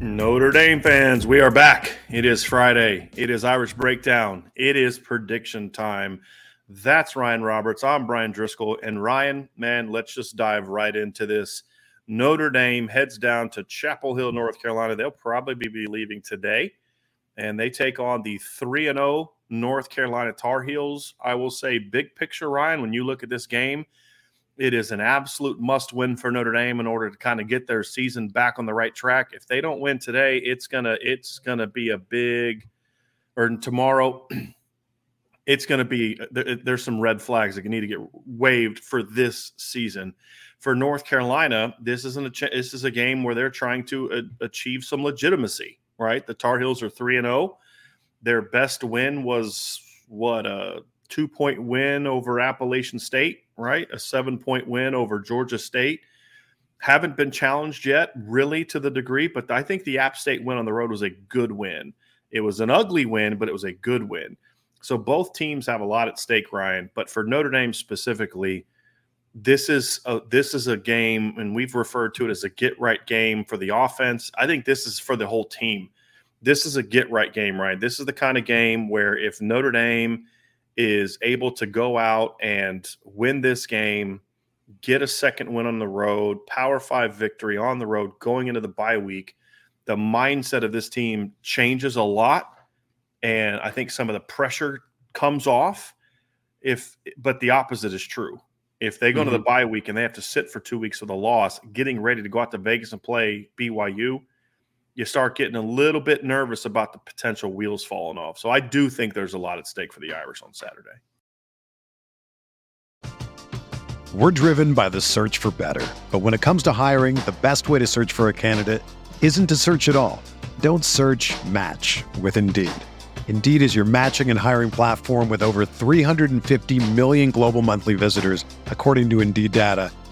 Notre Dame fans, we are back. It is Friday. It is Irish Breakdown. It is prediction time. That's Ryan Roberts. I'm Brian Driscoll. And Ryan, man, let's just dive right into this. Notre Dame heads down to Chapel Hill, North Carolina. They'll probably be leaving today. And they take on the 3-0 North Carolina Tar Heels. I will say, big picture, Ryan, when you look at this game, it is an absolute must-win for Notre Dame in order to kind of get their season back on the right track. If they don't win today, it's gonna be a big, or tomorrow, it's gonna be there's some red flags that need to get waived for this season. For North Carolina, this is a game where they're trying to achieve some legitimacy, right? The Tar Heels are 3-0. Their best win was a 2-point win over Appalachian State. Right? A 7-point win over Georgia State. Haven't been challenged yet, really, to the degree, but I think the App State win on the road was a good win. It was an ugly win, but it was a good win. So both teams have a lot at stake, Ryan. But for Notre Dame specifically, this is a game, and we've referred to it as a get-right game for the offense. I think this is for the whole team. This is a get-right game, Ryan. This is the kind of game where if Notre Dame – is able to go out and win this game, get a second win on the road, Power 5 victory on the road going into the bye week, the mindset of this team changes a lot, and I think some of the pressure comes off. But the opposite is true. If they go to the bye week and they have to sit for 2 weeks with a loss, getting ready to go out to Vegas and play BYU, you start getting a little bit nervous about the potential wheels falling off. So I do think there's a lot at stake for the Irish on Saturday. We're driven by the search for better. But when it comes to hiring, the best way to search for a candidate isn't to search at all. Don't search, match with Indeed. Indeed is your matching and hiring platform with over 350 million global monthly visitors, according to Indeed data,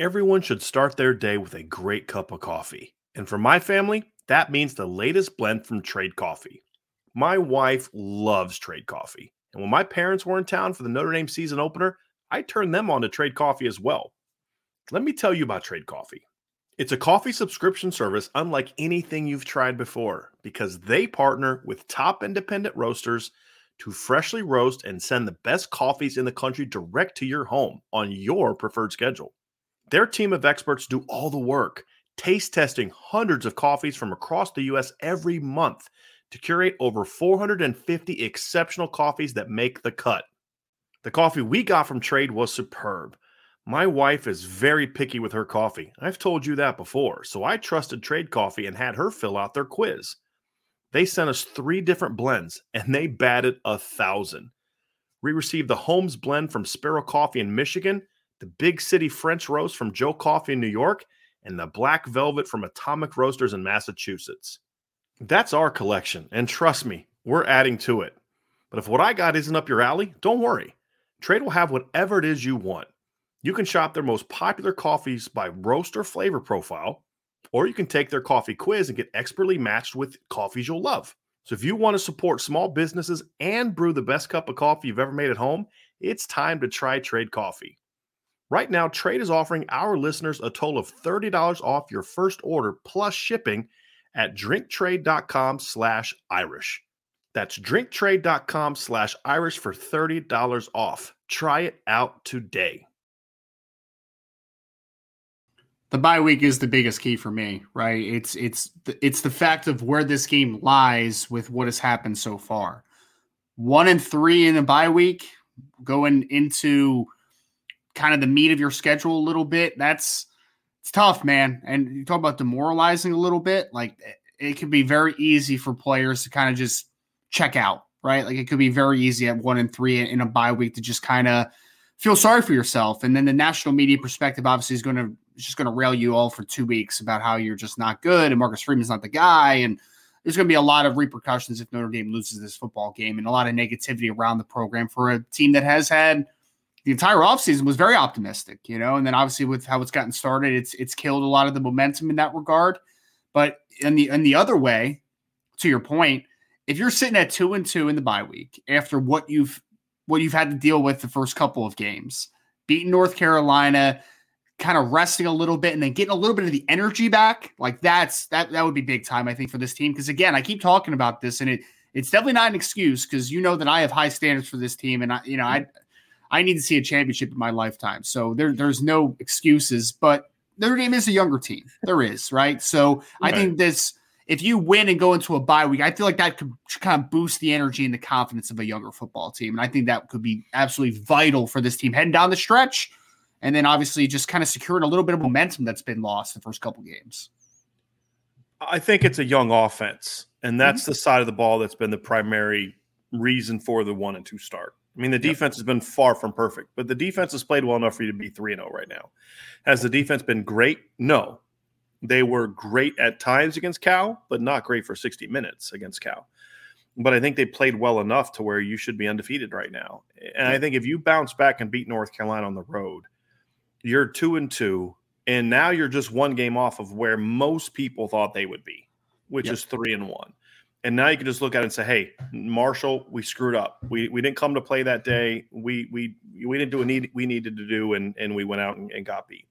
Everyone should start their day with a great cup of coffee. And for my family, that means the latest blend from Trade Coffee. My wife loves Trade Coffee. And when my parents were in town for the Notre Dame season opener, I turned them on to Trade Coffee as well. Let me tell you about Trade Coffee. It's a coffee subscription service unlike anything you've tried before because they partner with top independent roasters to freshly roast and send the best coffees in the country direct to your home on your preferred schedule. Their team of experts do all the work, taste testing hundreds of coffees from across the U.S. every month to curate over 450 exceptional coffees that make the cut. The coffee we got from Trade was superb. My wife is very picky with her coffee. I've told you that before, so I trusted Trade Coffee and had her fill out their quiz. They sent us 3 different blends, and they batted 1,000. We received the Holmes blend from Sparrow Coffee in Michigan, the Big City French Roast from Joe Coffee in New York, and the Black Velvet from Atomic Roasters in Massachusetts. That's our collection, and trust me, we're adding to it. But if what I got isn't up your alley, don't worry. Trade will have whatever it is you want. You can shop their most popular coffees by roast or flavor profile, or you can take their coffee quiz and get expertly matched with coffees you'll love. So if you want to support small businesses and brew the best cup of coffee you've ever made at home, it's time to try Trade Coffee. Right now, Trade is offering our listeners a total of $30 off your first order plus shipping at drinktrade.com/Irish. That's drinktrade.com/Irish for $30 off. Try it out today. The bye week is the biggest key for me, right? It's the fact of where this game lies with what has happened so far. 1-3 in a bye week, going into kind of the meat of your schedule a little bit. It's tough, man. And you talk about demoralizing a little bit. Like, it could be very easy for players to kind of just check out, right? Like, it could be very easy at 1-3 in a bye week to just kind of feel sorry for yourself. And then the national media perspective obviously is going to, it's just going to rail you all for 2 weeks about how you're just not good and Marcus Freeman's not the guy. And there's going to be a lot of repercussions if Notre Dame loses this football game and a lot of negativity around the program for a team that has had the entire offseason was very optimistic, you know, and then obviously with how it's gotten started, it's killed a lot of the momentum in that regard. But in the other way, to your point, if you're sitting at 2-2 in the bye week after what you've had to deal with the first couple of games, beating North Carolina, kind of resting a little bit and then getting a little bit of the energy back, like that would be big time, I think, for this team. Because again, I keep talking about this, and it's definitely not an excuse, because you know that I have high standards for this team, and I need to see a championship in my lifetime. So there's no excuses, but Notre Dame is a younger team. There is, right? So right. I think this, if you win and go into a bye week, I feel like that could kind of boost the energy and the confidence of a younger football team. And I think that could be absolutely vital for this team heading down the stretch. And then obviously just kind of securing a little bit of momentum that's been lost the first couple games. I think it's a young offense, and that's the side of the ball that's been the primary reason for the 1-2 start. I mean, the defense has been far from perfect, but the defense has played well enough for you to be 3-0 right now. Has the defense been great? No. They were great at times against Cal, but not great for 60 minutes against Cal. But I think they played well enough to where you should be undefeated right now. And I think if you bounce back and beat North Carolina on the road, you're 2-2, and now you're just one game off of where most people thought they would be, which is 3-1. And now you can just look at it and say, hey, Marshall, we screwed up. We didn't come to play that day. We didn't do what we needed to do, and we went out and got beat.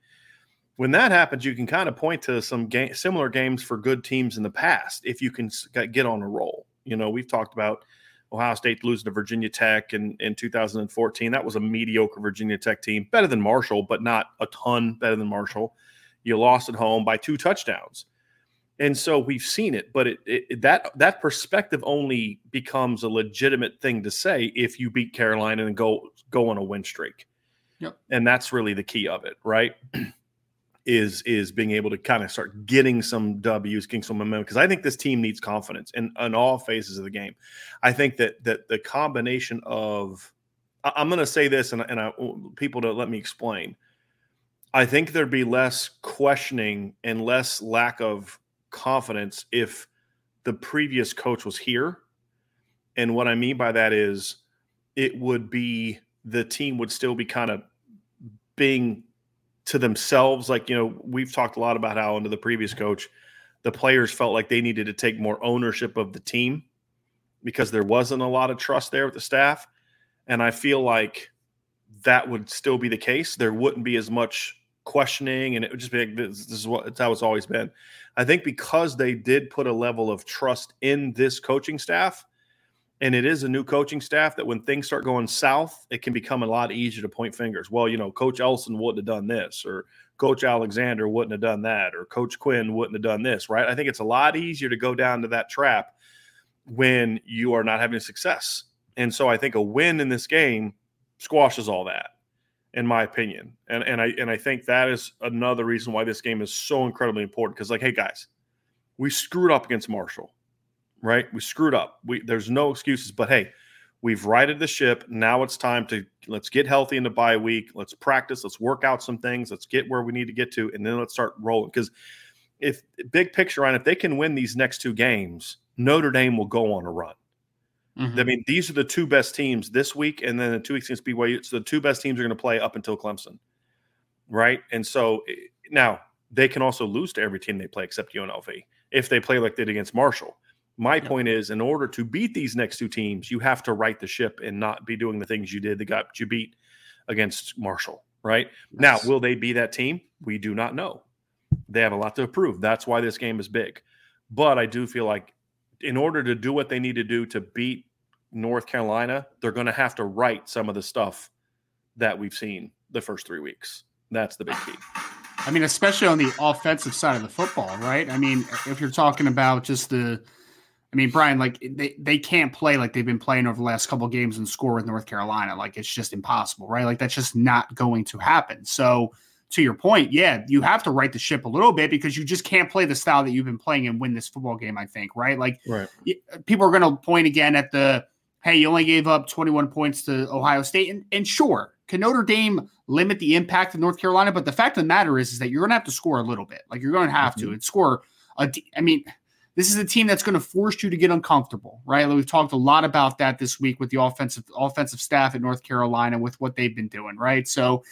When that happens, you can kind of point to some similar games for good teams in the past if you can get on a roll. You know, we've talked about Ohio State losing to Virginia Tech in 2014. That was a mediocre Virginia Tech team, better than Marshall, but not a ton better than Marshall. You lost at home by 2 touchdowns. And so we've seen it, but that perspective only becomes a legitimate thing to say if you beat Carolina and go on a win streak. Yep. And that's really the key of it, right? is being able to kind of start getting some W's, getting some momentum, because I think this team needs confidence in all phases of the game. I think that the combination of – I'm going to say this, and I want people to let me explain. I think there'd be less questioning and less lack of confidence if the previous coach was here. And what I mean by that is it would be – the team would still be kind of being – to themselves, like, you know, we've talked a lot about how under the previous coach, the players felt like they needed to take more ownership of the team because there wasn't a lot of trust there with the staff. And I feel like that would still be the case. There wouldn't be as much questioning, and it would just be like, it's how it's always been. I think because they did put a level of trust in this coaching staff, And it is a new coaching staff that when things start going south, it can become a lot easier to point fingers. Well, you know, Coach Ellison wouldn't have done this, or Coach Alexander wouldn't have done that, or Coach Quinn wouldn't have done this, right? I think it's a lot easier to go down to that trap when you are not having success. And so I think a win in this game squashes all that, in my opinion. And I think that is another reason why this game is so incredibly important, because, like, hey, guys, we screwed up against Marshall. Right? We screwed up. There's no excuses, but hey, we've righted the ship. Now it's time to let's get healthy in the bye week. Let's practice. Let's work out some things. Let's get where we need to get to. And then let's start rolling. Because if big picture, Ryan, if they can win these next two games, Notre Dame will go on a run. Mm-hmm. I mean, these are the two best teams this week. And then in 2 weeks against BYU, so the two best teams are going to play up until Clemson. Right. And so now they can also lose to every team they play except UNLV if they play like they did against Marshall. My point is, in order to beat these next two teams, you have to right the ship and not be doing the things you did that got you beat against Marshall, right? Yes. Now, will they be that team? We do not know. They have a lot to prove. That's why this game is big. But I do feel like in order to do what they need to do to beat North Carolina, they're going to have to right some of the stuff that we've seen the first 3 weeks. That's the big key. I mean, especially on the offensive side of the football, right? I mean, if you're talking about just the – I mean, Brian, like they can't play like they've been playing over the last couple of games and score with North Carolina. Like, it's just impossible, right? Like, that's just not going to happen. So to your point, yeah, you have to right the ship a little bit because you just can't play the style that you've been playing and win this football game, I think, right? Like, right. People are going to point again at the, hey, you only gave up 21 points to Ohio State. And sure, can Notre Dame limit the impact of North Carolina? But the fact of the matter is that you're going to have to score a little bit. Like, you're going to have to. And score this is a team that's going to force you to get uncomfortable, right? We've talked a lot about that this week with the offensive staff at North Carolina with what they've been doing, right? So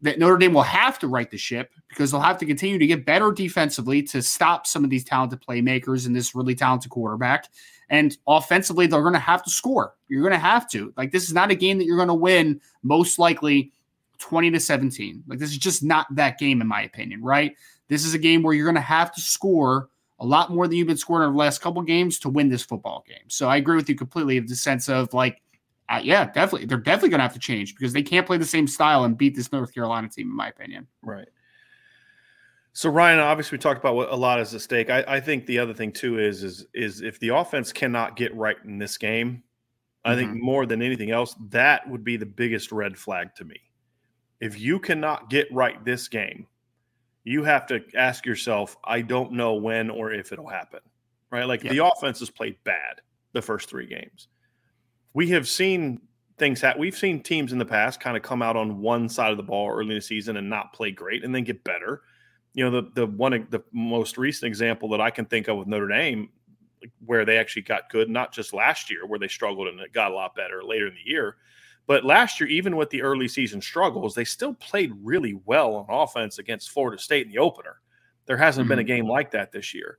that Notre Dame will have to right the ship because they'll have to continue to get better defensively to stop some of these talented playmakers and this really talented quarterback. And offensively, they're going to have to score. You're going to have to. Like, this is not a game that you're going to win most likely 20-17. Like, this is just not that game, in my opinion, right? This is a game where you're going to have to score a lot more than you've been scoring over the last couple of games to win this football game. So I agree with you completely in the sense of like, yeah, definitely. They're definitely going to have to change because they can't play the same style and beat this North Carolina team, in my opinion. Right. So Ryan, obviously we talked about what a lot is at stake. I think the other thing too is if the offense cannot get right in this game, I think more than anything else, that would be the biggest red flag to me. If you cannot get right this game, you have to ask yourself, I don't know when or if it'll happen, right? Like the offense has played bad the first three games. We have seen things that we've seen teams in the past kind of come out on one side of the ball early in the season and not play great and then get better. You know, the most recent example that I can think of with Notre Dame, where they actually got good, not just last year where they struggled and it got a lot better later in the year. But last year, even with the early season struggles, they still played really well on offense against Florida State in the opener. There hasn't been a game like that this year.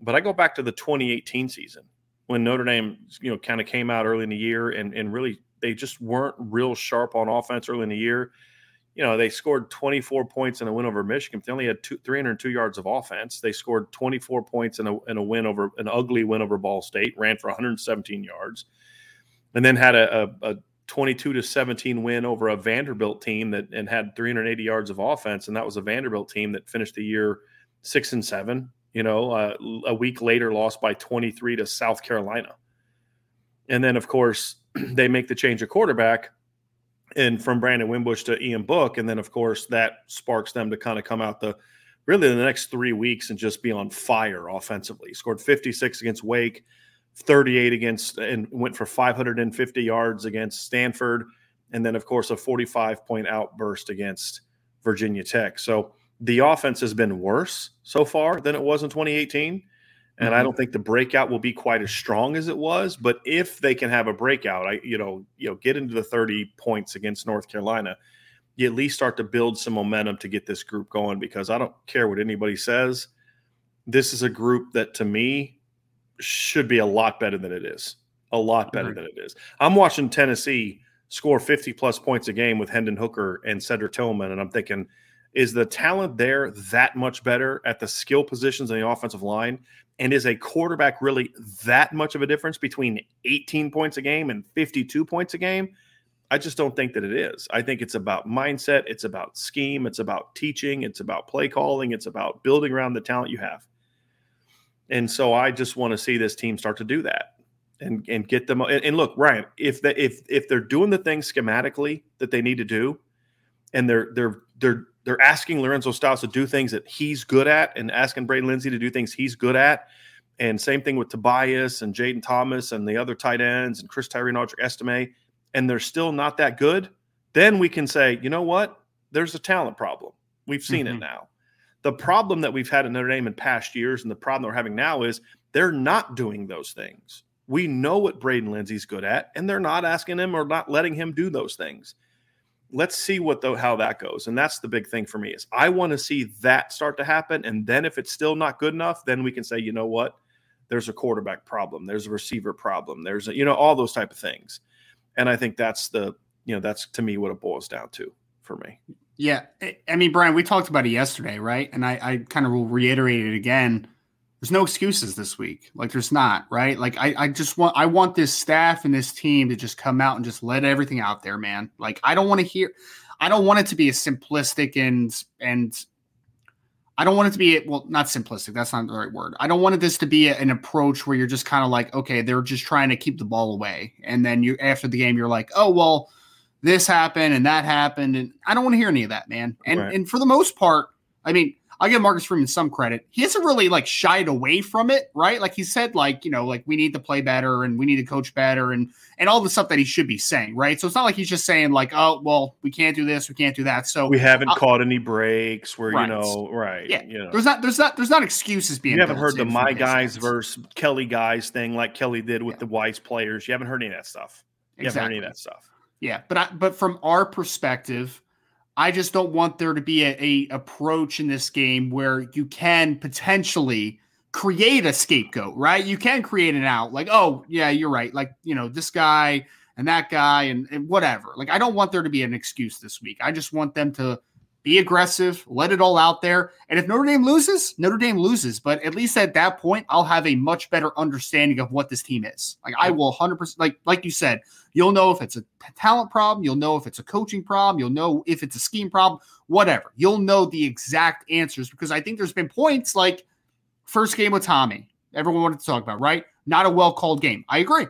But I go back to the 2018 season when Notre Dame, you know, kind of came out early in the year and really they just weren't real sharp on offense early in the year. You know, they scored 24 points in a win over Michigan. They only had 302 yards of offense. They scored 24 points in a win over an ugly win over Ball State, ran for 117 yards, and then had a 22-17 win over a Vanderbilt team and had 380 yards of offense. And that was a Vanderbilt team that finished the year 6-7, you know, a week later lost by 23 to South Carolina. And then of course they make the change of quarterback and from Brandon Wimbush to Ian Book. And then of course that sparks them to kind of come out in the next 3 weeks and just be on fire offensively. Scored 56 against Wake, 38 against, and went for 550 yards against Stanford, and then of course a 45-point outburst against Virginia Tech. So the offense has been worse so far than it was in 2018, and I don't think the breakout will be quite as strong as it was. But if they can have a breakout, I get into the 30 points against North Carolina, you at least start to build some momentum to get this group going. Because I don't care what anybody says, this is a group that to me should be a lot better than it is. A lot better than it is. I'm watching Tennessee score 50-plus points a game with Hendon Hooker and Cedric Tillman, and I'm thinking, is the talent there that much better at the skill positions in the offensive line? And is a quarterback really that much of a difference between 18 points a game and 52 points a game? I just don't think that it is. I think it's about mindset. It's about scheme. It's about teaching. It's about play calling. It's about building around the talent you have. And so I just want to see this team start to do that and get them. And look, Ryan, if they're doing the things schematically that they need to do, and they're asking Lorenzo Styles to do things that he's good at, and asking Braden Lindsey to do things he's good at, and same thing with Tobias and Jaden Thomas and the other tight ends and Chris Tyree and Audric Estime, and they're still not that good, then we can say, you know what? There's a talent problem. We've seen it now. The problem that we've had at Notre Dame in past years and the problem that we're having now is they're not doing those things. We know what Braden Lindsey's good at, and they're not asking him or not letting him do those things. Let's see how that goes. And that's the big thing for me is I want to see that start to happen. And then if it's still not good enough, then we can say, you know what? There's a quarterback problem. There's a receiver problem. There's a, all those type of things. And I think that's that's to me what it boils down to for me. Yeah. I mean, Brian, we talked about it yesterday, right? And I kind of will reiterate it again. There's no excuses this week. Like there's not, right? Like I want this staff and this team to just come out and just let everything out there, man. Like I don't want it to be as simplistic and I don't want it to be, well, not simplistic. That's not the right word. I don't want this to be an approach where you're just kind of like, okay, they're just trying to keep the ball away. And then you, after the game, you're like, oh, well, this happened and that happened. And I don't want to hear any of that, man. And right. And for the most part, I mean, I give Marcus Freeman some credit. He hasn't really like shied away from it, right? Like he said, like, like we need to play better and we need to coach better and all the stuff that he should be saying, right? So it's not like he's just saying like, oh, well, we can't do this, we can't do that. So we haven't caught any breaks where, right. Right. Yeah. There's not excuses being. You haven't heard the my guys versus Kelly guys thing like Kelly did with the Weiss players. You haven't heard any of that stuff. Yeah. But from our perspective, I just don't want there to be an approach in this game where you can potentially create a scapegoat, right? You can create an out like, oh yeah, you're right. Like, this guy and that guy and whatever. Like, I don't want there to be an excuse this week. I just want them to be aggressive, let it all out there. And if Notre Dame loses, Notre Dame loses. But at least at that point, I'll have a much better understanding of what this team is. Like I will 100%, like you said, you'll know if it's a talent problem. You'll know if it's a coaching problem. You'll know if it's a scheme problem, whatever. You'll know the exact answers because I think there's been points like first game with Tommy. Everyone wanted to talk about, right? Not a well-called game. I agree.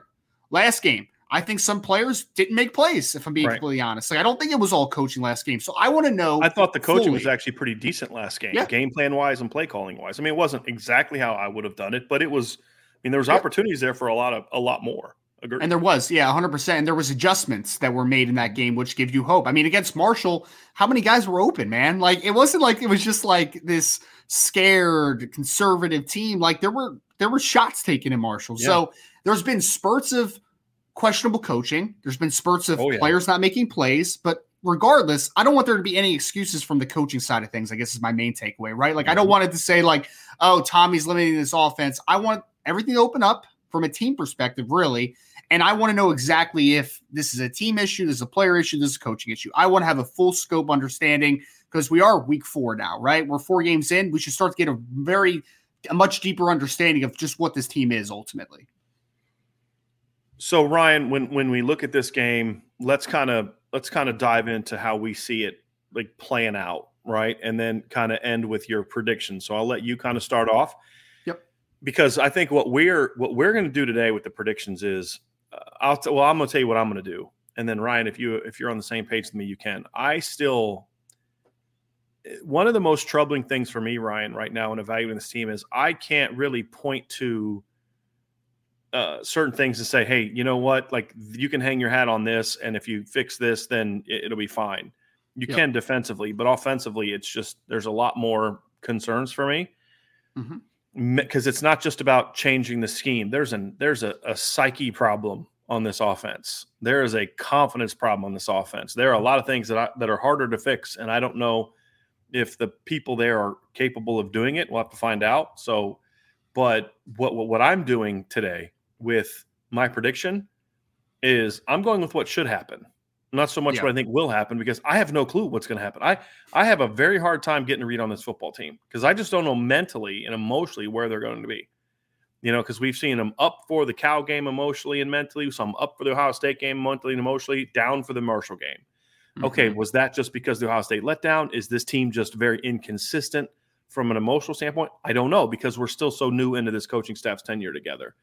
Last game. I think some players didn't make plays, if I'm being completely honest. Like, I don't think it was all coaching last game. So I want to know. I thought the coaching was actually pretty decent last game, game plan wise and play calling wise. I mean, it wasn't exactly how I would have done it, but it was. I mean, there was opportunities there for a lot more. Agreed. And there was, 100%. And there was adjustments that were made in that game, which gives you hope. I mean, against Marshall, how many guys were open, man? Like, it wasn't like it was just like this scared conservative team. Like there were shots taken in Marshall. Yeah. So there's been spurts of questionable coaching. There's been spurts of players not making plays, but regardless, I don't want there to be any excuses from the coaching side of things, I guess is my main takeaway, right? Like I don't want it to say like, oh, Tommy's limiting this offense. I want everything to open up from a team perspective, really. And I want to know exactly if this is a team issue, this is a player issue, this is a coaching issue. I want to have a full scope understanding because we are week 4 now, right? We're 4 games in. We should start to get a much deeper understanding of just what this team is ultimately. So Ryan, when we look at this game, let's kind of dive into how we see it like playing out, right? And then kind of end with your predictions. So I'll let you kind of start off. Yep. Because I think what we're going to do today with the predictions is I'm going to tell you what I'm going to do, and then Ryan, if you're on the same page with me, you can. One of the most troubling things for me, Ryan, right now in evaluating this team is I can't really point to certain things to say, hey, you know what? Like you can hang your hat on this, and if you fix this, then it'll be fine. You can defensively, but offensively, it's just there's a lot more concerns for me because it's not just about changing the scheme. There's a psyche problem on this offense. There is a confidence problem on this offense. There are a lot of things that are harder to fix, and I don't know if the people there are capable of doing it. We'll have to find out. So, but what I'm doing today with my prediction is I'm going with what should happen. Not so much what I think will happen, because I have no clue what's going to happen. I have a very hard time getting a read on this football team because I just don't know mentally and emotionally where they're going to be. You know, because we've seen them up for the Cal game emotionally and mentally, some up for the Ohio State game mentally and emotionally, down for the Marshall game. Mm-hmm. Okay, was that just because the Ohio State let down? Is this team just very inconsistent from an emotional standpoint? I don't know, because we're still so new into this coaching staff's tenure together.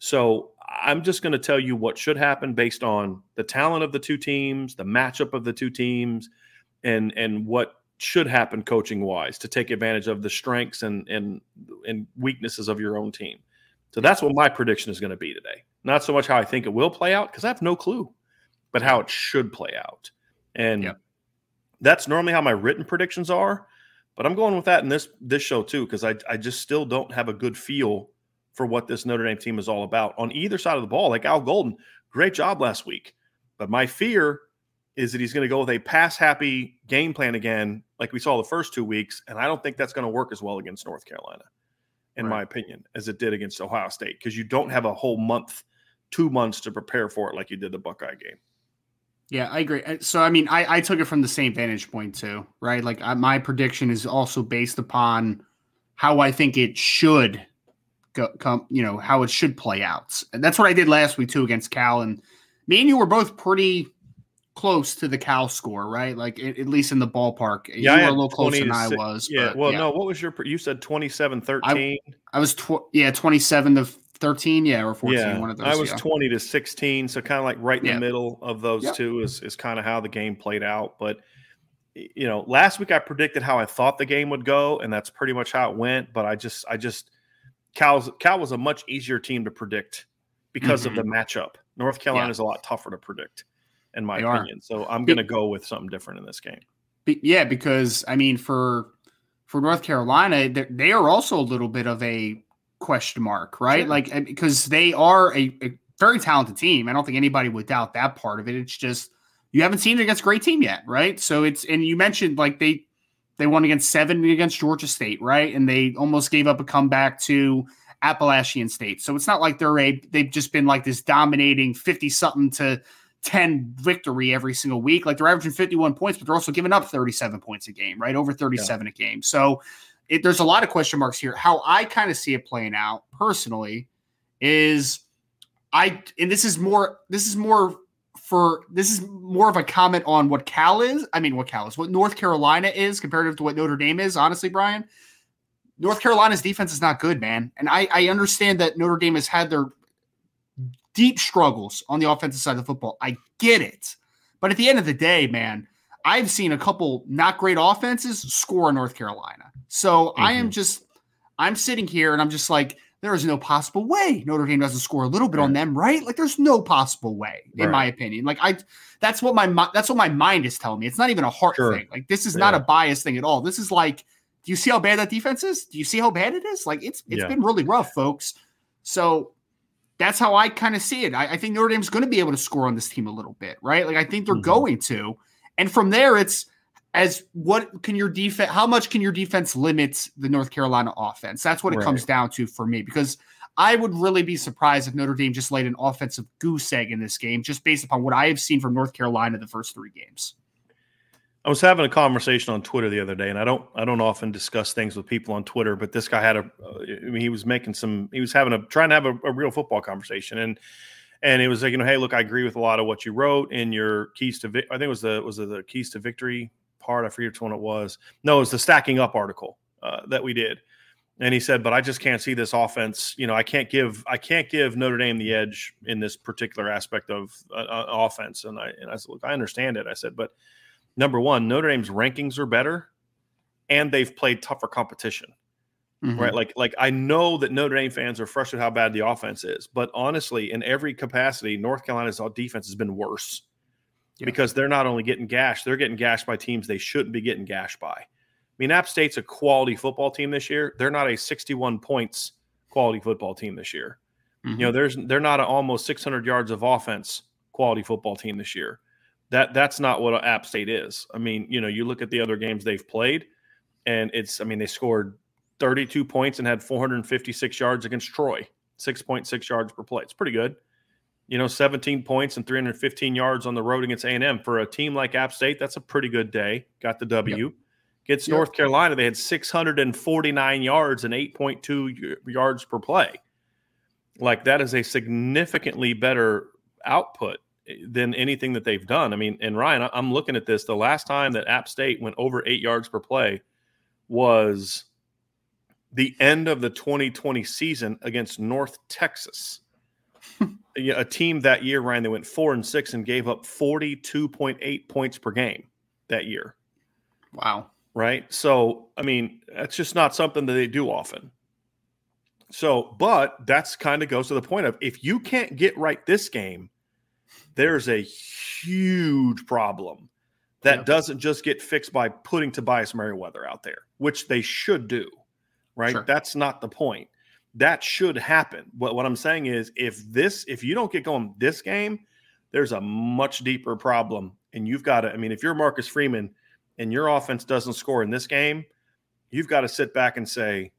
So I'm just going to tell you what should happen based on the talent of the two teams, the matchup of the two teams, and what should happen coaching-wise to take advantage of the strengths and weaknesses of your own team. So that's what my prediction is going to be today. Not so much how I think it will play out, because I have no clue, but how it should play out. And that's normally how my written predictions are, but I'm going with that in this show too, because I just still don't have a good feel for what this Notre Dame team is all about on either side of the ball. Like Al Golden, great job last week. But my fear is that he's going to go with a pass-happy game plan again, like we saw the first 2 weeks, and I don't think that's going to work as well against North Carolina, in my opinion, as it did against Ohio State, because you don't have a whole month, 2 months to prepare for it like you did the Buckeye game. Yeah, I agree. So, I mean, I took it from the same vantage point too, right? Like my prediction is also based upon how I think it should come, you know, how it should play out. And that's what I did last week too against Cal, and me and you were both pretty close to the Cal score, right? Like at least in the ballpark. Yeah, you were a little closer than I was. Yeah. But, no, what was your, you said 27-13. I was 27-13. Yeah. Or 14. Yeah, one of those. I was 20-16. So kind of like right in the middle of those two is kind of how the game played out. But you know, last week I predicted how I thought the game would go, and that's pretty much how it went. But I just, Cal was a much easier team to predict because of the matchup. North Carolina is a lot tougher to predict, in my opinion. So I'm going to go with something different in this game. Yeah, because, I mean, for North Carolina, they are also a little bit of a question mark, right? Sure. Like, because they are a very talented team. I don't think anybody would doubt that part of it. It's just you haven't seen it against a great team yet, right? So it's – and you mentioned, like, they won against 7 against Georgia State, right? And they almost gave up a comeback to Appalachian State. So it's not like they've just been like this dominating 50-something to 10 victory every single week. Like they're averaging 51 points, but they're also giving up 37 points a game, right? Over 37 a game. So there's a lot of question marks here. How I kind of see it playing out personally is this is more of a comment on what North Carolina is comparative to what Notre Dame is. Honestly, Brian, North Carolina's defense is not good, man. And I understand that Notre Dame has had their deep struggles on the offensive side of the football. I get it. But at the end of the day, man, I've seen a couple not great offenses score in North Carolina. So I'm sitting here and I'm just like, there is no possible way Notre Dame doesn't score a little bit on them, right? Like, there's no possible way, in my opinion. Like, that's what my mind is telling me. It's not even a heart thing. Like, this is not a bias thing at all. This is like, do you see how bad that defense is? Do you see how bad it is? Like, it's been really rough, folks. So that's how I kind of see it. I think Notre Dame's going to be able to score on this team a little bit, right? Like, I think they're going to. And from there, it's how much can your defense limit the North Carolina offense? That's what it comes down to for me, because I would really be surprised if Notre Dame just laid an offensive goose egg in this game, just based upon what I have seen from North Carolina the first 3 games. I was having a conversation on Twitter the other day, and I don't often discuss things with people on Twitter, but this guy was trying to have a real football conversation, and it was like, you know, hey, look, I agree with a lot of what you wrote in your keys to I think it was the keys to victory part. I forget which one it was. No, it was the stacking up article that we did. And he said, but I just can't see this offense. You know, I can't give Notre Dame the edge in this particular aspect of offense. And I said, look, I understand it. I said, but number one, Notre Dame's rankings are better and they've played tougher competition, right? Like I know that Notre Dame fans are frustrated how bad the offense is, but honestly, in every capacity, North Carolina's defense has been worse. Yeah. Because they're not only getting gashed, they're getting gashed by teams they shouldn't be getting gashed by. I mean, App State's a quality football team this year. They're not a 61 points quality football team this year. You know, they're not an almost 600 yards of offense quality football team this year. That's not what App State is. I mean, you know, you look at the other games they've played, and it's, I mean, they scored 32 points and had 456 yards against Troy, 6.6 yards per play. It's pretty good. you know, 17 points and 315 yards on the road against A&M. For a team like App State, that's a pretty good day. Got the W. Yep. Gets North Carolina, they had 649 yards and 8.2 yards per play. Like, that is a significantly better output than anything that they've done. I mean, and Ryan, I'm looking at this. The last time that App State went over 8 yards per play was the end of the 2020 season against North Texas. A team that year, Ryan, they went 4-6 and gave up 42.8 points per game that year. Wow. Right? So, I mean, that's just not something that they do often. So, but that's kind of goes to the point of, if you can't get right this game, there's a huge problem that doesn't just get fixed by putting Tobias Merriweather out there, which they should do, right? Sure. That's not the point. That should happen. But what I'm saying is, if you don't get going this game, there's a much deeper problem. And you've got to, I mean, if you're Marcus Freeman and your offense doesn't score in this game, you've got to sit back and say,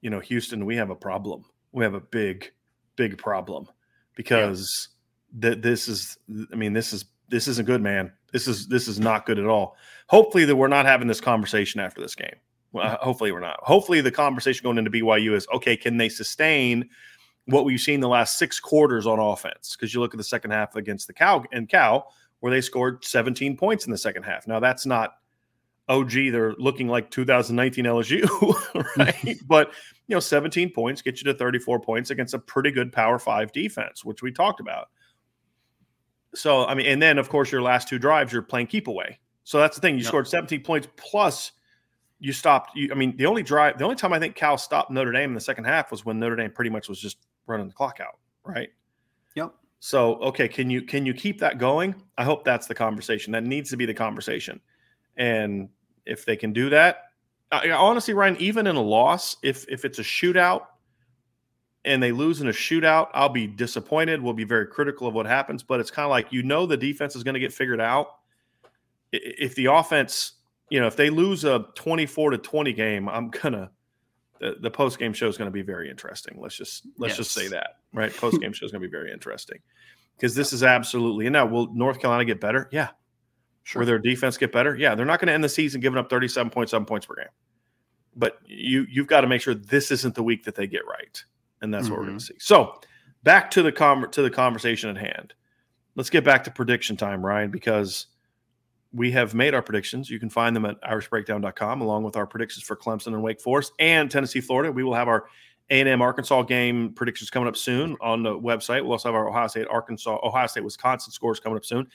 you know, Houston, we have a problem. We have a big, big problem, because this isn't good, man. This is not good at all. Hopefully that we're not having this conversation after this game. Well, hopefully we're not. Hopefully the conversation going into BYU is, okay, can they sustain what we've seen the last six quarters on offense? Because you look at the second half against the Cal, where they scored 17 points in the second half. Now that's not, oh, gee, they're looking like 2019 LSU, right? But, you know, 17 points get you to 34 points against a pretty good Power 5 defense, which we talked about. So, I mean, and then, of course, your last two drives, you're playing keep away. So that's the thing. You scored 17 points plus you stopped. The only time I think Cal stopped Notre Dame in the second half was when Notre Dame pretty much was just running the clock out, right? Yep. So, okay, can you keep that going? I hope that's the conversation. That needs to be the conversation. And if they can do that, honestly, Ryan, even in a loss, if it's a shootout and they lose in a shootout, I'll be disappointed. We'll be very critical of what happens. But it's kind of like, you know, the defense is going to get figured out. If the offense, you know, if they lose a 24-20 game, the post game show is going to be very interesting. Let's just say that, right? Post game show is going to be very interesting, because this is absolutely. And now, will North Carolina get better? Yeah. Sure. Will their defense get better? Yeah, they're not going to end the season giving up 37.7 points per game. But you've got to make sure this isn't the week that they get right, and that's what we're going to see. So back to the conversation at hand. Let's get back to prediction time, Ryan, because we have made our predictions. You can find them at irishbreakdown.com, along with our predictions for Clemson and Wake Forest and Tennessee, Florida. We will have our A&M Arkansas game predictions coming up soon on the website. We'll also have our Ohio State, Wisconsin scores coming up soon.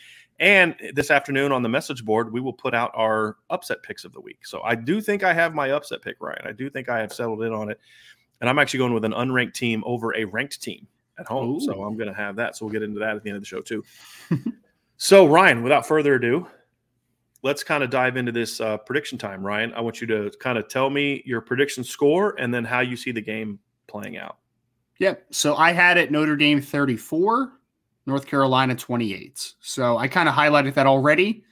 And this afternoon on the message board, we will put out our upset picks of the week. So I do think I have my upset pick, Ryan. I do think I have settled in on it. And I'm actually going with an unranked team over a ranked team at home. Ooh. So I'm going to have that. So we'll get into that at the end of the show too. So Ryan, without further ado, let's kind of dive into this prediction time, Ryan. I want you to kind of tell me your prediction score and then how you see the game playing out. Yep. So I had it Notre Dame 34, North Carolina 28. So I kind of highlighted that already.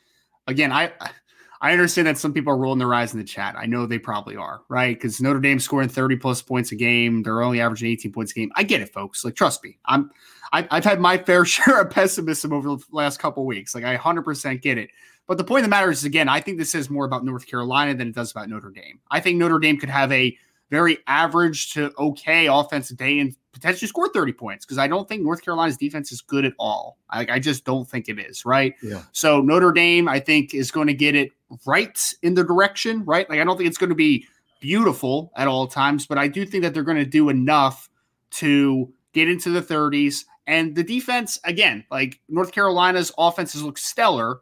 Again, I understand that some people are rolling their eyes in the chat. I know they probably are, right? Because Notre Dame's scoring 30-plus points a game. They're only averaging 18 points a game. I get it, folks. Like, trust me. I've had my fair share of pessimism over the last couple of weeks. Like, I 100% get it. But the point of the matter is, again, I think this says more about North Carolina than it does about Notre Dame. I think Notre Dame could have a very average to okay offensive day and potentially score 30 points, because I don't think North Carolina's defense is good at all. I just don't think it is, right? Yeah. So Notre Dame, I think, is going to get it right in the direction, right? Like, I don't think it's going to be beautiful at all times, but I do think that they're going to do enough to get into the 30s. And the defense, again, like, North Carolina's offenses look stellar,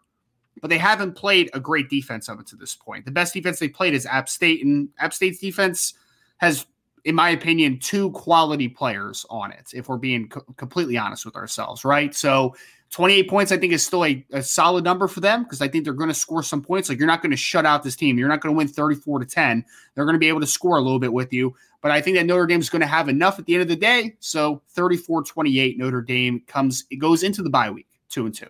but they haven't played a great defense up to this point. The best defense they played is App State, and App State's defense has, in my opinion, two quality players on it, if we're being completely honest with ourselves, right? So 28 points, I think, is still a solid number for them, because I think they're going to score some points. Like, you're not going to shut out this team. You're not going to win 34-10. They're going to be able to score a little bit with you. But I think that Notre Dame is going to have enough at the end of the day. So 34-28 Notre Dame goes into the bye week 2-2.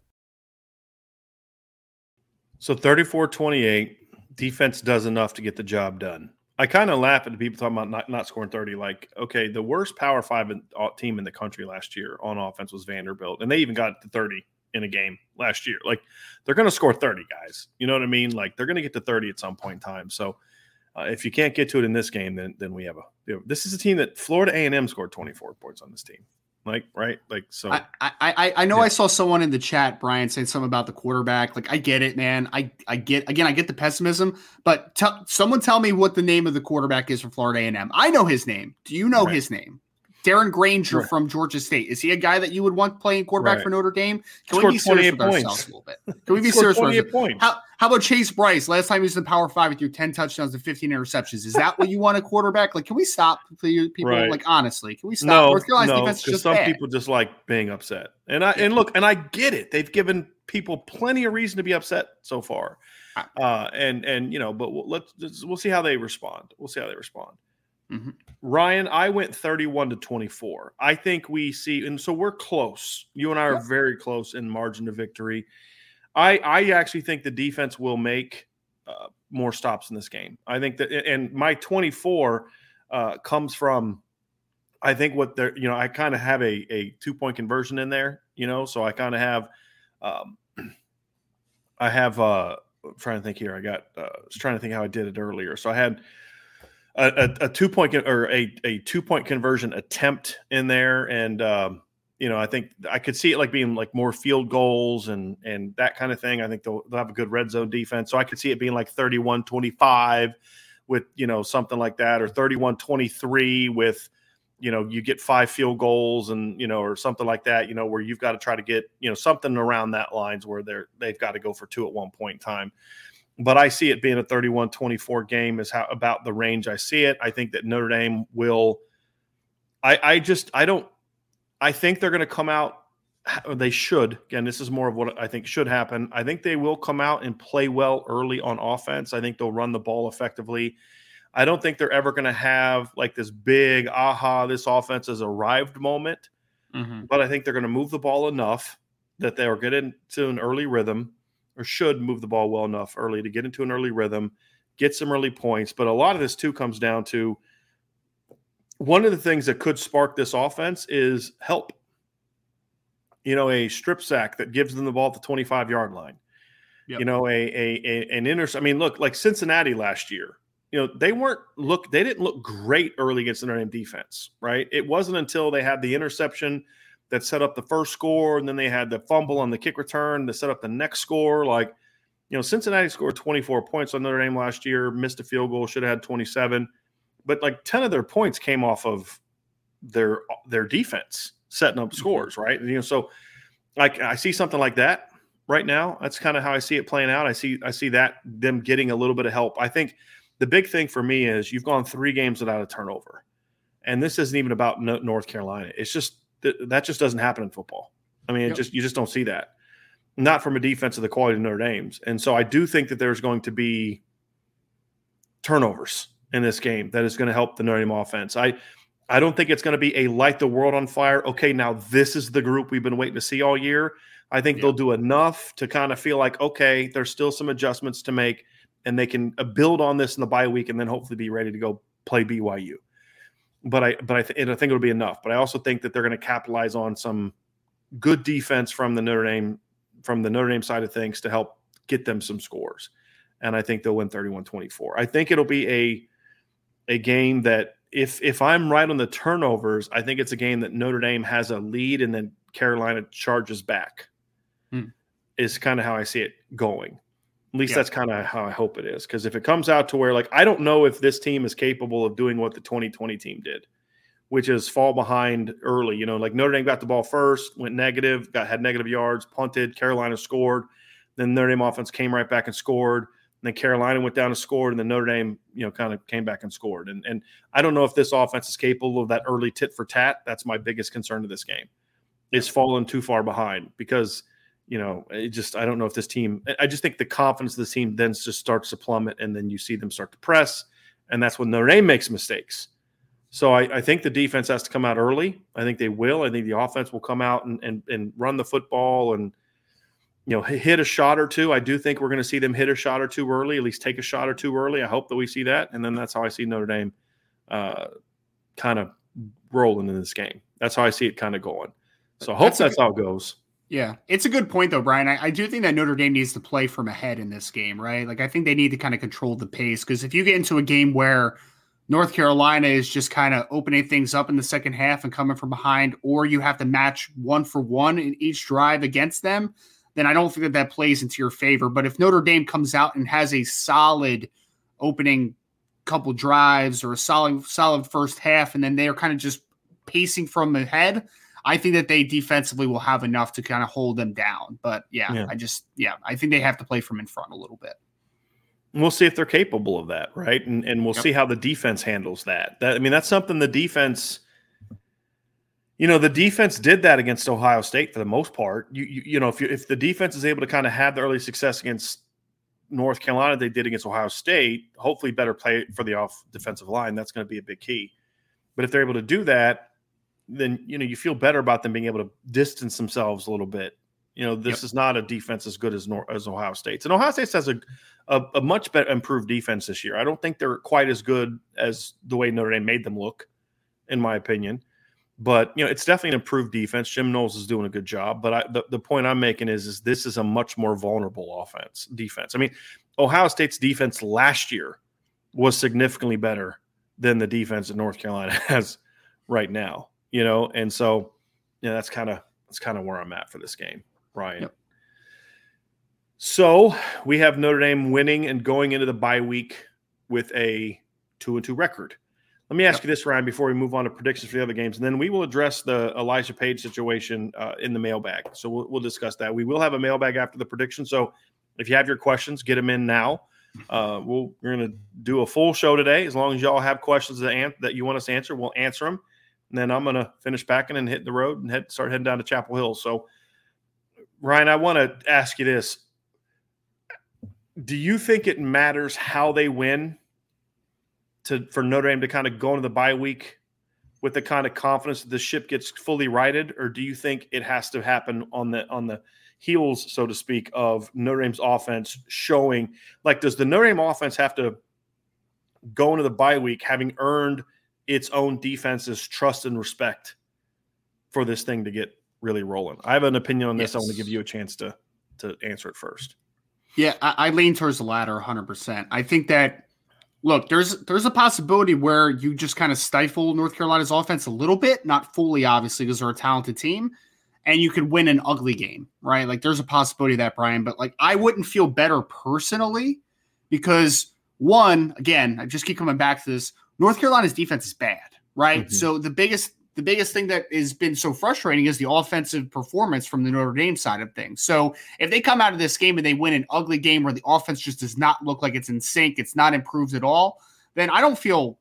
So 34-28, defense does enough to get the job done. I kind of laugh at the people talking about not scoring 30. Like, okay, the worst Power 5 team in the country last year on offense was Vanderbilt, and they even got to 30 in a game last year. Like, they're going to score 30, guys. You know what I mean? Like, they're going to get to 30 at some point in time. So if you can't get to it in this game, then we have a – this is a team that Florida A&M scored 24 points on this team. Like, right? Like, so I know, yeah. I saw someone in the chat, Brian, saying something about the quarterback. Like, I get it, man. I get the pessimism, but someone tell me what the name of the quarterback is for Florida A&M. I know his name. Do you know his name? Darren Granger from Georgia State. Is he a guy that you would want playing quarterback for Notre Dame? Can we be serious with ourselves a little bit? Can we be serious with ourselves? How about Chase Bryce? Last time he was in the Power 5 with your 10 touchdowns and 15 interceptions. Is that what you want a quarterback? Like, can we stop, people? Right. Like, honestly, can we stop? North Carolina's defense is just bad. People just like being upset. And I get it. They've given people plenty of reason to be upset so far. But we'll see how they respond. We'll see how they respond. Mm-hmm. Ryan, I went 31-24. I think we see, and so we're close. You and I are very close in margin of victory. I actually think the defense will make more stops in this game. I think that, and my 24 comes from, I think what they're, I kind of have a 2-point conversion in there, so I kind of have, I'm trying to think here. I was trying to think how I did it earlier. So I had a 2-point or a 2-point conversion attempt in there. And, I think I could see it like being like more field goals and that kind of thing. I think they'll have a good red zone defense. So I could see it being like 31-25 with, something like that, or 31-23 with, you get 5 field goals and, or something like that, where you've got to try to get, something around that lines where they've got to go for 2 at one point in time. But I see it being a 31-24 game is how about the range I see it. I think that Notre Dame will – I think they're going to come out – they should. Again, this is more of what I think should happen. I think they will come out and play well early on offense. I think they'll run the ball effectively. I don't think they're ever going to have like this big, this offense has arrived moment. Mm-hmm. But I think they're going to move the ball enough that they'll get into an early rhythm. Or should move the ball well enough early to get into an early rhythm, get some early points. But a lot of this, too, comes down to one of the things that could spark this offense is help. A strip sack that gives them the ball at the 25-yard line. Yep. An intercept. I mean, look, like Cincinnati last year, they didn't look great early against the Notre Dame defense, right? It wasn't until they had the interception – that set up the first score, and then they had the fumble on the kick return to set up the next score. Like, Cincinnati scored 24 points on Notre Dame last year, missed a field goal, should have had 27. But, 10 of their points came off of their defense setting up scores, right? So, I see something like that right now. That's kind of how I see it playing out. I see that them getting a little bit of help. I think the big thing for me is you've gone 3 games without a turnover. And this isn't even about North Carolina. It's just – that just doesn't happen in football. I mean, you just don't see that. Not from a defense of the quality of Notre Dame's. And so I do think that there's going to be turnovers in this game that is going to help the Notre Dame offense. I don't think it's going to be a light the world on fire. Okay, now this is the group we've been waiting to see all year. I think they'll do enough to kind of feel like, okay, there's still some adjustments to make, and they can build on this in the bye week and then hopefully be ready to go play BYU. But I think it'll be enough. But I also think that they're going to capitalize on some good defense from the Notre Dame from the Notre Dame side of things to help get them some scores. And I think they'll win 31-24. I think it'll be a game that if I'm right on the turnovers, I think it's a game that Notre Dame has a lead and then Carolina charges back. Is kind of how I see it going. At least that's kind of how I hope it is. Because if it comes out to where, like, I don't know if this team is capable of doing what the 2020 team did, which is fall behind early. You know, like Notre Dame got the ball first, went negative, had negative yards, punted, Carolina scored. Then Notre Dame offense came right back and scored. And then Carolina went down and scored, and then Notre Dame, you know, kind of came back and scored. And I don't know if this offense is capable of that early tit for tat. That's my biggest concern to this game. It's fallen too far behind because, you know, it just, I don't know if this team, I just think the confidence of this team then just starts to plummet, and then you see them start to press, and that's when Notre Dame makes mistakes. So I think the defense has to come out early. I think they will. I think the offense will come out and run the football and, you know, hit a shot or two. I do think we're going to see them hit a shot or two early, at least take a shot or two early. I hope that we see that. And then that's how I see Notre Dame kind of rolling in this game. That's how I see it kind of going. So I hope that's how it goes. Yeah, it's a good point, though, Brian. I do think that Notre Dame needs to play from ahead in this game, right? Like, I think they need to kind of control the pace, because if you get into a game where North Carolina is just kind of opening things up in the second half and coming from behind, or you have to match one for one in each drive against them, then I don't think that plays into your favor. But if Notre Dame comes out and has a solid opening couple drives or a solid first half, and then they are kind of just pacing from ahead, I think that they defensively will have enough to kind of hold them down. But, I think they have to play from in front a little bit. And we'll see if they're capable of that, right? And we'll see how the defense handles that. That's something the defense – you know, the defense did that against Ohio State for the most part. If the defense is able to kind of have the early success against North Carolina they did against Ohio State, hopefully better play for the off defensive line. That's going to be a big key. But if they're able to do that, then, you know, you feel better about them being able to distance themselves a little bit. You know, this is not a defense as good as Ohio State's. And Ohio State has a much better improved defense this year. I don't think they're quite as good as the way Notre Dame made them look, in my opinion. But, you know, it's definitely an improved defense. Jim Knowles is doing a good job. But the point I'm making is this is a much more vulnerable defense. I mean, Ohio State's defense last year was significantly better than the defense that North Carolina has right now, you know. And so, you know, that's kind of where I'm at for this game, Brian. Yep. So we have Notre Dame winning and going into the bye week with a 2-2 record. Let me ask you this, Ryan, before we move on to predictions for the other games, and then we will address the Elijah Page situation in the mailbag. So we'll discuss that. We will have a mailbag after the prediction. So if you have your questions, get them in now. We're going to do a full show today. As long as y'all have questions that you want us to answer, we'll answer them. And then I'm going to finish packing and hit the road and start heading down to Chapel Hill. So, Ryan, I want to ask you this. Do you think it matters how they win for Notre Dame to kind of go into the bye week with the kind of confidence that the ship gets fully righted, or do you think it has to happen on the heels, so to speak, of Notre Dame's offense showing? Like, does the Notre Dame offense have to go into the bye week having earned its own defense's trust and respect for this thing to get really rolling? I have an opinion on this. Yes. I want to give you a chance to answer it first. Yeah, I lean towards the latter 100%. I think that, look, there's a possibility where you just kind of stifle North Carolina's offense a little bit, not fully, obviously, because they're a talented team, and you could win an ugly game, right? Like, there's a possibility of that, Brian, but, like, I wouldn't feel better personally because, one, again, I just keep coming back to this, North Carolina's defense is bad, right? Mm-hmm. So the biggest thing that has been so frustrating is the offensive performance from the Notre Dame side of things. So if they come out of this game and they win an ugly game where the offense just does not look like it's in sync, it's not improved at all, then I feel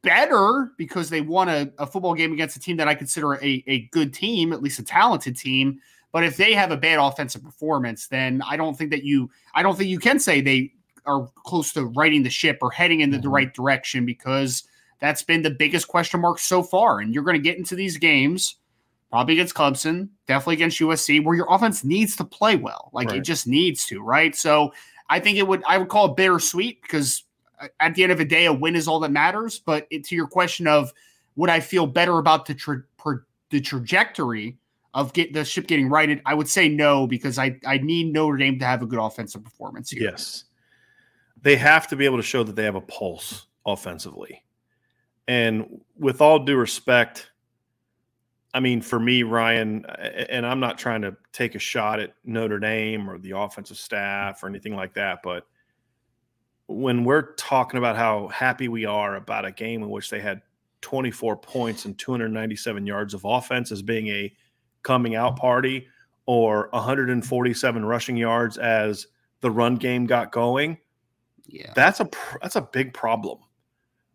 better because they won a football game against a team that I consider a good team, at least a talented team. But if they have a bad offensive performance, then I don't think you can say they are close to righting the ship or heading in the right direction, because that's been the biggest question mark so far. And you're going to get into these games, probably against Clemson, definitely against USC, where your offense needs to play well. Like, right. It just needs to, right? So I think I would call it bittersweet, because at the end of the day, a win is all that matters. But to your question of would I feel better about the trajectory of the ship getting righted? I would say no, because I need Notre Dame to have a good offensive performance here. Yes. They have to be able to show that they have a pulse offensively. And with all due respect, I mean, for me, Ryan, and I'm not trying to take a shot at Notre Dame or the offensive staff or anything like that, but when we're talking about how happy we are about a game in which they had 24 points and 297 yards of offense as being a coming out party, or 147 rushing yards as the run game got going, yeah, that's a big problem,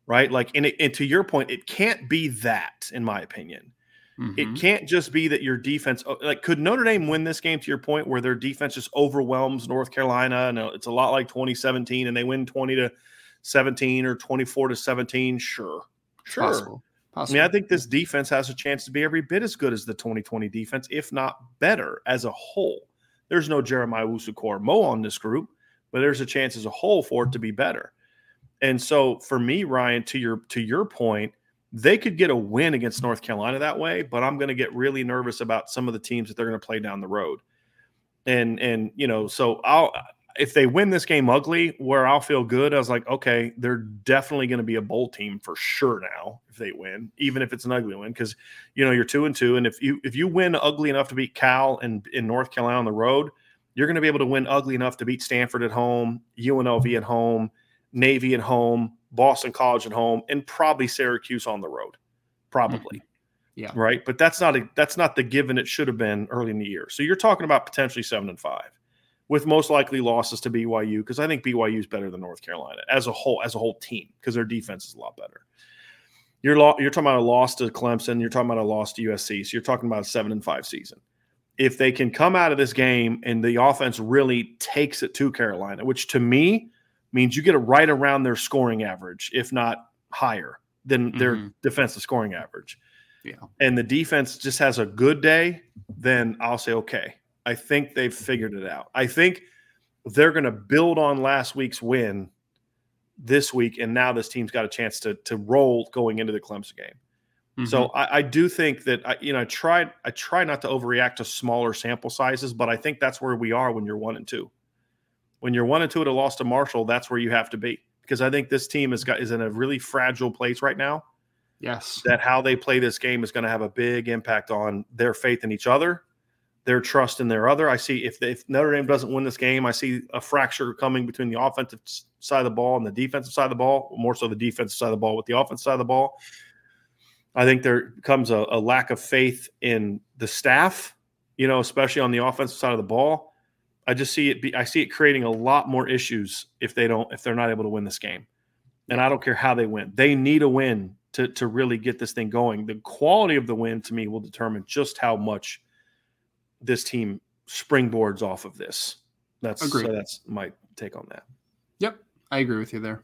right? Like, and to your point, it can't be that, in my opinion. Mm-hmm. It can't just be that your defense, like, could Notre Dame win this game, to your point, where their defense just overwhelms North Carolina? And it's a lot like 2017, and they win 20-17 or 24-17. Sure. Possible. I mean, I think this defense has a chance to be every bit as good as the 2020 defense, if not better as a whole. There's no Jeremiah Wusu-Koramoah on this group, but there's a chance as a whole for it to be better. And so for me, Ryan, to your point, they could get a win against North Carolina that way, but I'm going to get really nervous about some of the teams that they're going to play down the road. And you know, so if they win this game ugly, where I'll feel good, I was like, okay, they're definitely going to be a bowl team for sure now if they win, even if it's an ugly win, because, you know, you're 2-2, and if you win ugly enough to beat Cal and in North Carolina on the road, you're going to be able to win ugly enough to beat Stanford at home, UNLV at home, Navy at home, Boston College at home, and probably Syracuse on the road, probably. Yeah. Right. But that's not the given it should have been early in the year. So you're talking about potentially 7-5 with most likely losses to BYU, because I think BYU is better than North Carolina as a whole team, because their defense is a lot better. You're talking about a loss to Clemson. You're talking about a loss to USC. So you're talking about a 7-5 season. If they can come out of this game and the offense really takes it to Carolina, which to me means you get it right around their scoring average, if not higher than their defensive scoring average. Yeah. And the defense just has a good day, then I'll say, okay, I think they've figured it out. I think they're going to build on last week's win this week, and now this team's got a chance to roll going into the Clemson game. Mm-hmm. So I do think that I try not to overreact to smaller sample sizes, but I think that's where we are when you're 1-2. When you're 1-2 at a loss to Marshall, that's where you have to be, because I think this team is in a really fragile place right now. Yes. That how they play this game is going to have a big impact on their faith in each other, their trust in their other. I see if Notre Dame doesn't win this game, I see a fracture coming between the offensive side of the ball and the defensive side of the ball, more so the defensive side of the ball with the offensive side of the ball. I think there comes a lack of faith in the staff, you know, especially on the offensive side of the ball. I just see it. I see it creating a lot more issues if they're not able to win this game. And I don't care how they win. They need a win to really get this thing going. The quality of the win, to me, will determine just how much this team springboards off of this. That's my take on that. Yep, I agree with you there.